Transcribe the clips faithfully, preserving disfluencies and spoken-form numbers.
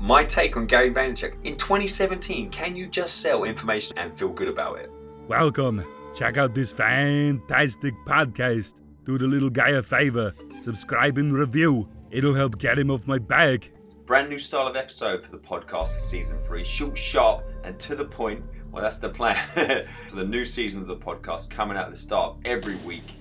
My take on Gary Vaynerchuk in twenty seventeen. Can you just sell information and feel good about it? Welcome. Check out this fantastic podcast. Do the little guy a favor. Subscribe and review. It'll help get him off my back. Brand new style of episode for the podcast for season three. Short, sharp, and to the point. Well, that's the plan for the new season of the podcast coming out at the start every week.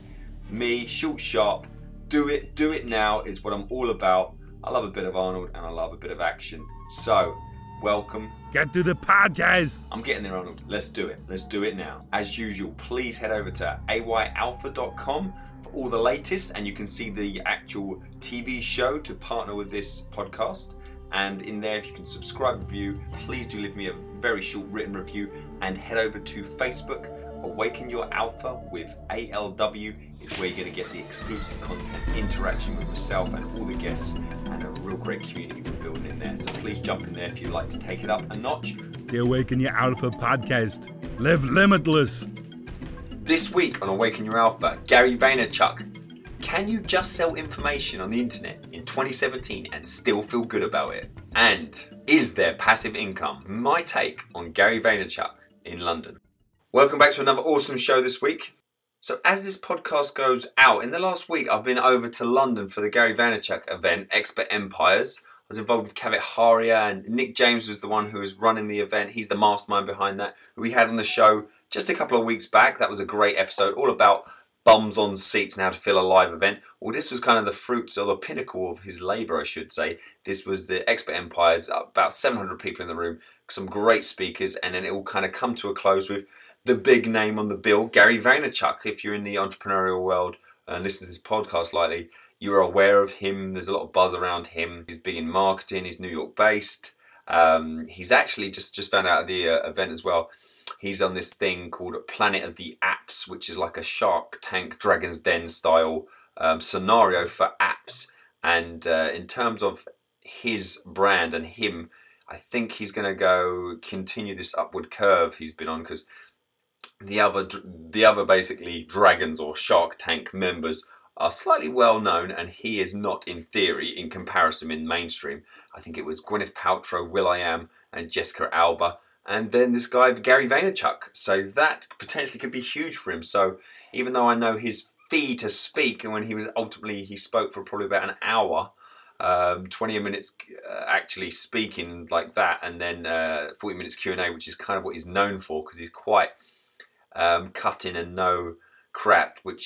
Me, short, sharp, do it, do it now is what I'm all about. I love a bit of Arnold and I love a bit of action. So, welcome. Get to the podcast. I'm getting there, Arnold. Let's do it. Let's do it now. As usual, please head over to a y alpha dot com for all the latest, and you can see the actual T V show to partner with this podcast. And in there, if you can subscribe, review, please do leave me a very short written review, and head over to Facebook. Awaken Your Alpha with A L W is where you're going to get the exclusive content, interaction with myself and all the guests, and a real great community we're building in there. So please jump in there if you'd like to take it up a notch. The Awaken Your Alpha podcast. Live limitless. This week on Awaken Your Alpha, Gary Vaynerchuk. Can you just sell information on the internet in twenty seventeen and still feel good about it? And is there passive income? My take on Gary Vaynerchuk in London. Welcome back to another awesome show this week. So as this podcast goes out, in the last week I've been over to London for the Gary Vaynerchuk event, Expert Empires. I was involved with Kavit Haria, and Nick James was the one who was running the event. He's the mastermind behind that, who we had on the show just a couple of weeks back. That was a great episode, all about bums on seats and how to fill a live event. Well, this was kind of the fruits or the pinnacle of his labour, I should say. This was the Expert Empires, about seven hundred people in the room, some great speakers, and then it all kind of come to a close with the big name on the bill, Gary Vaynerchuk. If you're in the entrepreneurial world and listen to this podcast lightly, you're aware of him. There's a lot of buzz around him. He's big in marketing. He's New York based. Um, he's actually just, just found out at the uh, event as well. He's on this thing called Planet of the Apps, which is like a Shark Tank, Dragon's Den style um, scenario for apps. And uh, in terms of his brand and him, I think he's going to go continue this upward curve he's been on, because The other, the other basically dragons or Shark Tank members are slightly well known, and he is not, in theory, in comparison in mainstream. I think it was Gwyneth Paltrow, Will.i.am, and Jessica Alba, and then this guy Gary Vaynerchuk. So that potentially could be huge for him. So even though I know his fee to speak, and when he was ultimately he spoke for probably about an hour, um, twenty minutes uh, actually speaking like that, and then uh, forty minutes Q and A, which is kind of what he's known for, because he's quite Um, cutting and no crap, which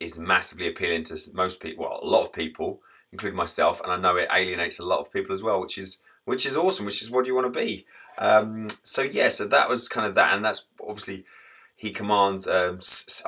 is massively appealing to most people, well, a lot of people, including myself, and I know it alienates a lot of people as well, which is which is awesome, which is what you want to be. Um, so yeah, so that was kind of that, and that's obviously he commands. Um,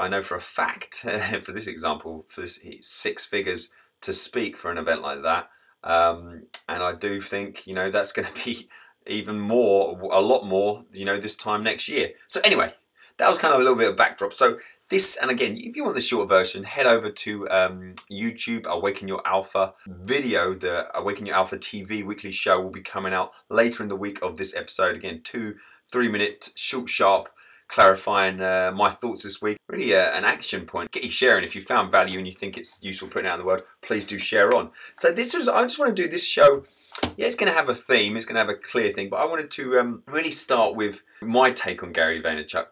I know for a fact for this example, for this six figures to speak for an event like that, um, and I do think you know that's going to be even more, a lot more, you know, this time next year. So anyway. That was kind of a little bit of backdrop. So this, and again, if you want the short version, head over to um, YouTube, Awaken Your Alpha video. The Awaken Your Alpha T V weekly show will be coming out later in the week of this episode. Again, two, three minute, short, sharp, clarifying uh, my thoughts this week. Really uh, an action point. Get you sharing. If you found value and you think it's useful putting it out in the world, please do share on. So this was, I just want to do this show. Yeah, it's going to have a theme. It's going to have a clear thing. But I wanted to um, really start with my take on Gary Vaynerchuk.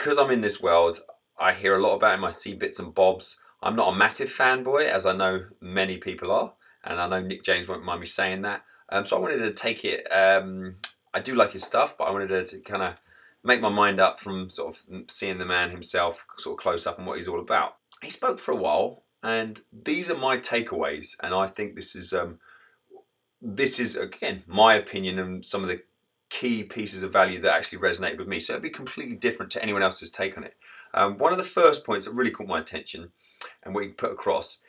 Because I'm in this world, I hear a lot about him, I see bits and bobs. I'm not a massive fanboy, as I know many people are, and I know Nick James won't mind me saying that. Um, so I wanted to take it, um, I do like his stuff, but I wanted to, to kind of make my mind up from sort of seeing the man himself sort of close up and what he's all about. He spoke for a while, and these are my takeaways, and I think this is, um, this is again, my opinion and some of the key pieces of value that actually resonated with me. So it'd be completely different to anyone else's take on it. Um, one of the first points that really caught my attention and what he put across,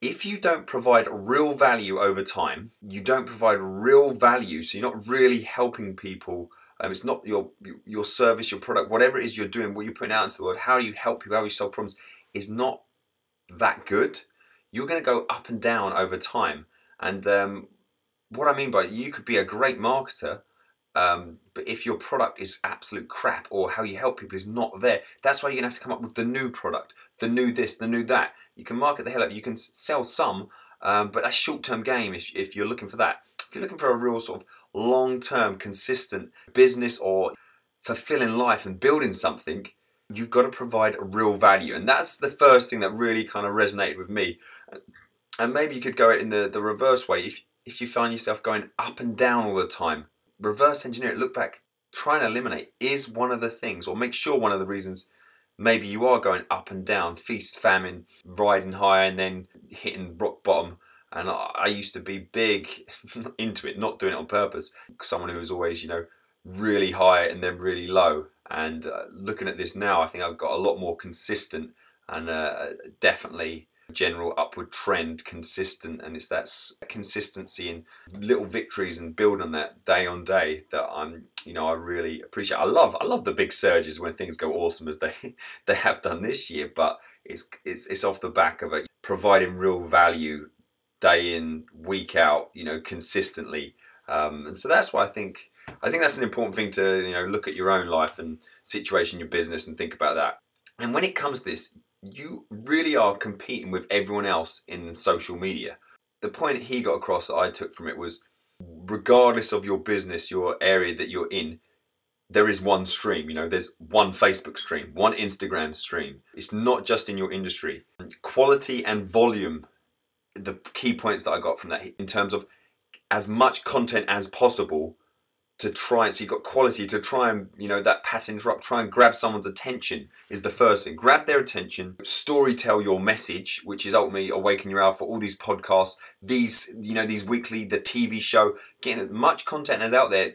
if you don't provide real value over time, you don't provide real value, so you're not really helping people. Um, it's not your your service, your product, whatever it is you're doing, what you're putting out into the world, how you help people, how you solve problems is not that good. You're going to go up and down over time. And um, what I mean by you could be a great marketer, Um, but if your product is absolute crap or how you help people is not there, that's why you're going to have to come up with the new product, the new this, the new that. You can market the hell up, you can sell some, um, but that's short-term game if, if you're looking for that. If you're looking for a real sort of long-term, consistent business or fulfilling life and building something, you've got to provide real value. And that's the first thing that really kind of resonated with me. And maybe you could go it in the, the reverse way. If, if you find yourself going up and down all the time, reverse engineer it, look back, try and eliminate is one of the things, or make sure one of the reasons maybe you are going up and down, feast, famine, riding high and then hitting rock bottom. And I, I used to be big into it, not doing it on purpose. Someone who was always, you know, really high and then really low. And uh, looking at this now, I think I've got a lot more consistent and uh, definitely general upward trend, consistent. And it's that consistency in little victories and building on that day on day that I'm, you know, I really appreciate. I love, I love the big surges when things go awesome as they they have done this year. But it's it's it's off the back of it, providing real value day in, week out, you know, consistently. Um, and so that's why I think. I think that's an important thing to, you know, look at your own life and situation, your business, and think about that. And when it comes to this, you really are competing with everyone else in social media. The point he got across that I took from it was, regardless of your business, your area that you're in, there is one stream. You know, there's one Facebook stream, one Instagram stream. It's not just in your industry. Quality and volume, the key points that I got from that in terms of as much content as possible, to try and, so you've got quality to try and, you know, that pattern interrupt, try and grab someone's attention is the first thing. Grab their attention, story tell your message, which is ultimately Awaken Your Alpha, all these podcasts, these, you know, these weekly, the T V show, getting as much content as out there.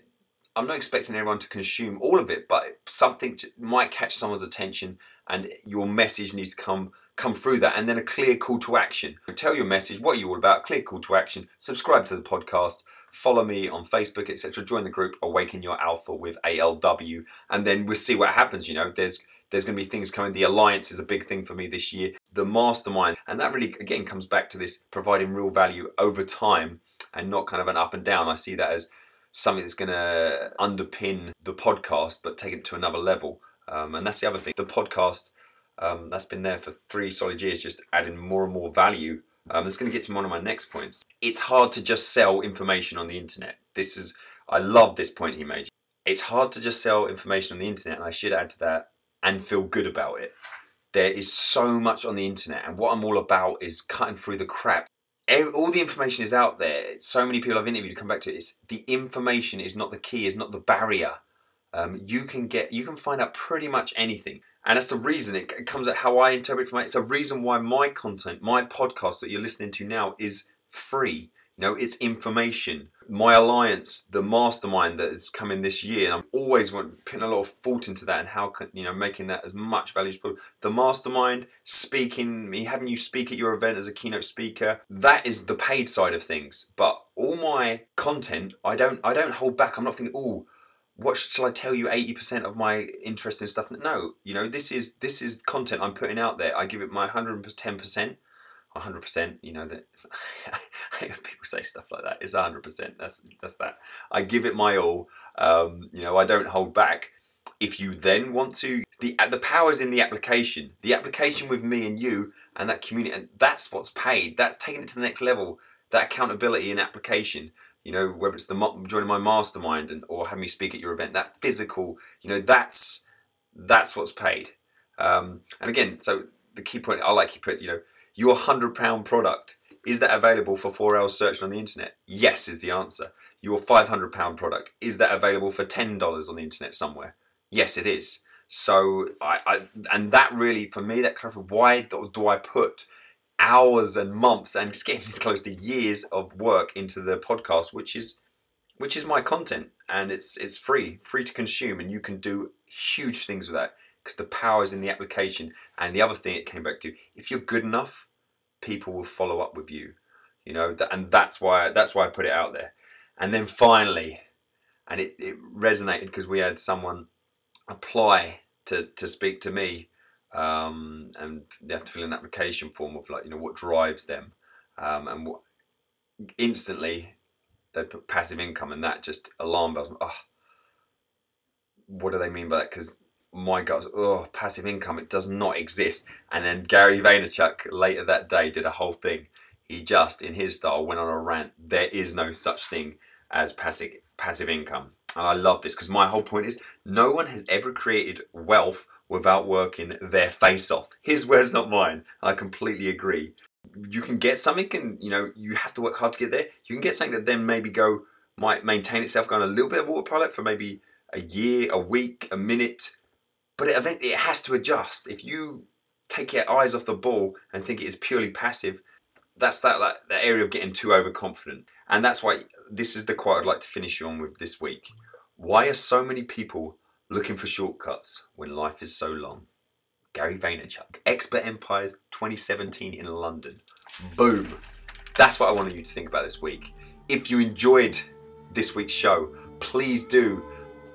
I'm not expecting everyone to consume all of it, but something might catch someone's attention and your message needs to come come through that. And then a clear call to action. Tell your message, what are you all about, clear call to action, subscribe to the podcast, follow me on Facebook, et cetera. Join the group Awaken Your Alpha with A L W, and then we'll see what happens. You know, there's there's going to be things coming. The alliance is a big thing for me this year. The mastermind, and that really again comes back to this providing real value over time and not kind of an up and down. I see that as something that's going to underpin the podcast, but take it to another level. Um, and that's the other thing. The podcast um, that's been there for three solid years, just adding more and more value. Um, that's going to get to one of my next points. It's hard to just sell information on the internet. This is, I love this point he made. It's hard to just sell information on the internet, and I should add to that, and feel good about it. There is so much on the internet, and what I'm all about is cutting through the crap. All the information is out there. So many people I've interviewed come back to it. It's, the information is not the key, is not the barrier. Um, you can get, you can find out pretty much anything. And that's the reason it comes at how I interpret it. From my, it's a reason why my content, my podcast that you're listening to now is free. You know, it's information. My alliance, the mastermind that is coming this year, and I'm always want, putting a lot of thought into that and how can, you know, making that as much value as possible. The mastermind, speaking, me having you speak at your event as a keynote speaker, that is the paid side of things. But all my content, I don't, I don't hold back. I'm not thinking, oh, what shall I tell you eighty percent of my interesting stuff? No, you know, this is this is content I'm putting out there. I give it my one hundred ten percent. one hundred percent, you know, that people say stuff like that. It's one hundred percent. That's that's that. I give it my all. Um, you know, I don't hold back. If you then want to, the the power's in the application. The application with me and you and that community, and that's what's paid. That's taking it to the next level. That accountability and application. You know, whether it's the joining my mastermind and or having me speak at your event, that physical, you know, that's that's what's paid. Um, and again, so the key point I like you put, you know, your one hundred pound product, is that available for four hours searching on the internet? Yes is the answer. Your five hundred pound product, is that available for ten dollars on the internet somewhere? Yes, it is. So, I, I and that really, for me, that clarified why do I put hours and months and getting close to years of work into the podcast, which is which is my content, and it's it's free, free to consume, and you can do huge things with that because the power is in the application. And the other thing it came back to, if you're good enough, people will follow up with you, you know, that, and that's why that's why I put it out there. And then finally, and it, it resonated because we had someone apply to to speak to me. Um, and they have to fill an application form of like, you know, what drives them, um, and what instantly they put passive income, and that just alarm bells. Oh, what do they mean by that? Because my gut was, oh, passive income, it does not exist. And then Gary Vaynerchuk later that day did a whole thing. he just, in his style, went on a rant. There is no such thing as passive passive income. And I love this because my whole point is no one has ever created wealth without working their face off. His words, not mine. I completely agree. You can get something, and you know you have to work hard to get there. You can get something that then maybe go might maintain itself, going a little bit of autopilot for maybe a year, a week, a minute, but it eventually it has to adjust. If you take your eyes off the ball and think it is purely passive, that's that that, that area of getting too overconfident. And that's why this is the quote I'd like to finish you on with this week. Why are so many people looking for shortcuts when life is so long? Gary Vaynerchuk, Expert Empires twenty seventeen in London. Boom. That's what I wanted you to think about this week. If you enjoyed this week's show, please do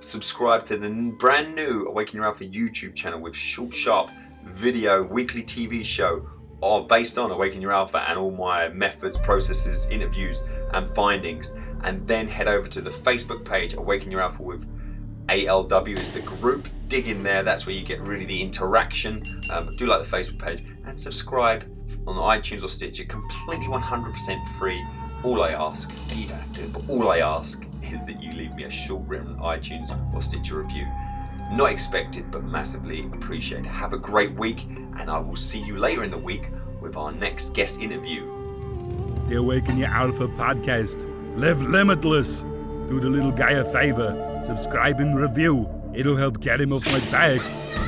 subscribe to the brand new Awaken Your Alpha YouTube channel with short, sharp video, weekly T V show are based on Awaken Your Alpha and all my methods, processes, interviews and findings. And then head over to the Facebook page, Awaken Your Alpha with A L W is the group. Dig in there. That's where you get really the interaction. Um, do like the Facebook page and subscribe on iTunes or Stitcher. Completely one hundred percent free. All I ask, and you don't have to do it, but all I ask is that you leave me a short written iTunes or Stitcher review. Not expected, but massively appreciated. Have a great week, and I will see you later in the week with our next guest interview. The Awaken Your Alpha podcast. Live limitless. Do the little guy a favor. Subscribe and review. It'll help get him off my back.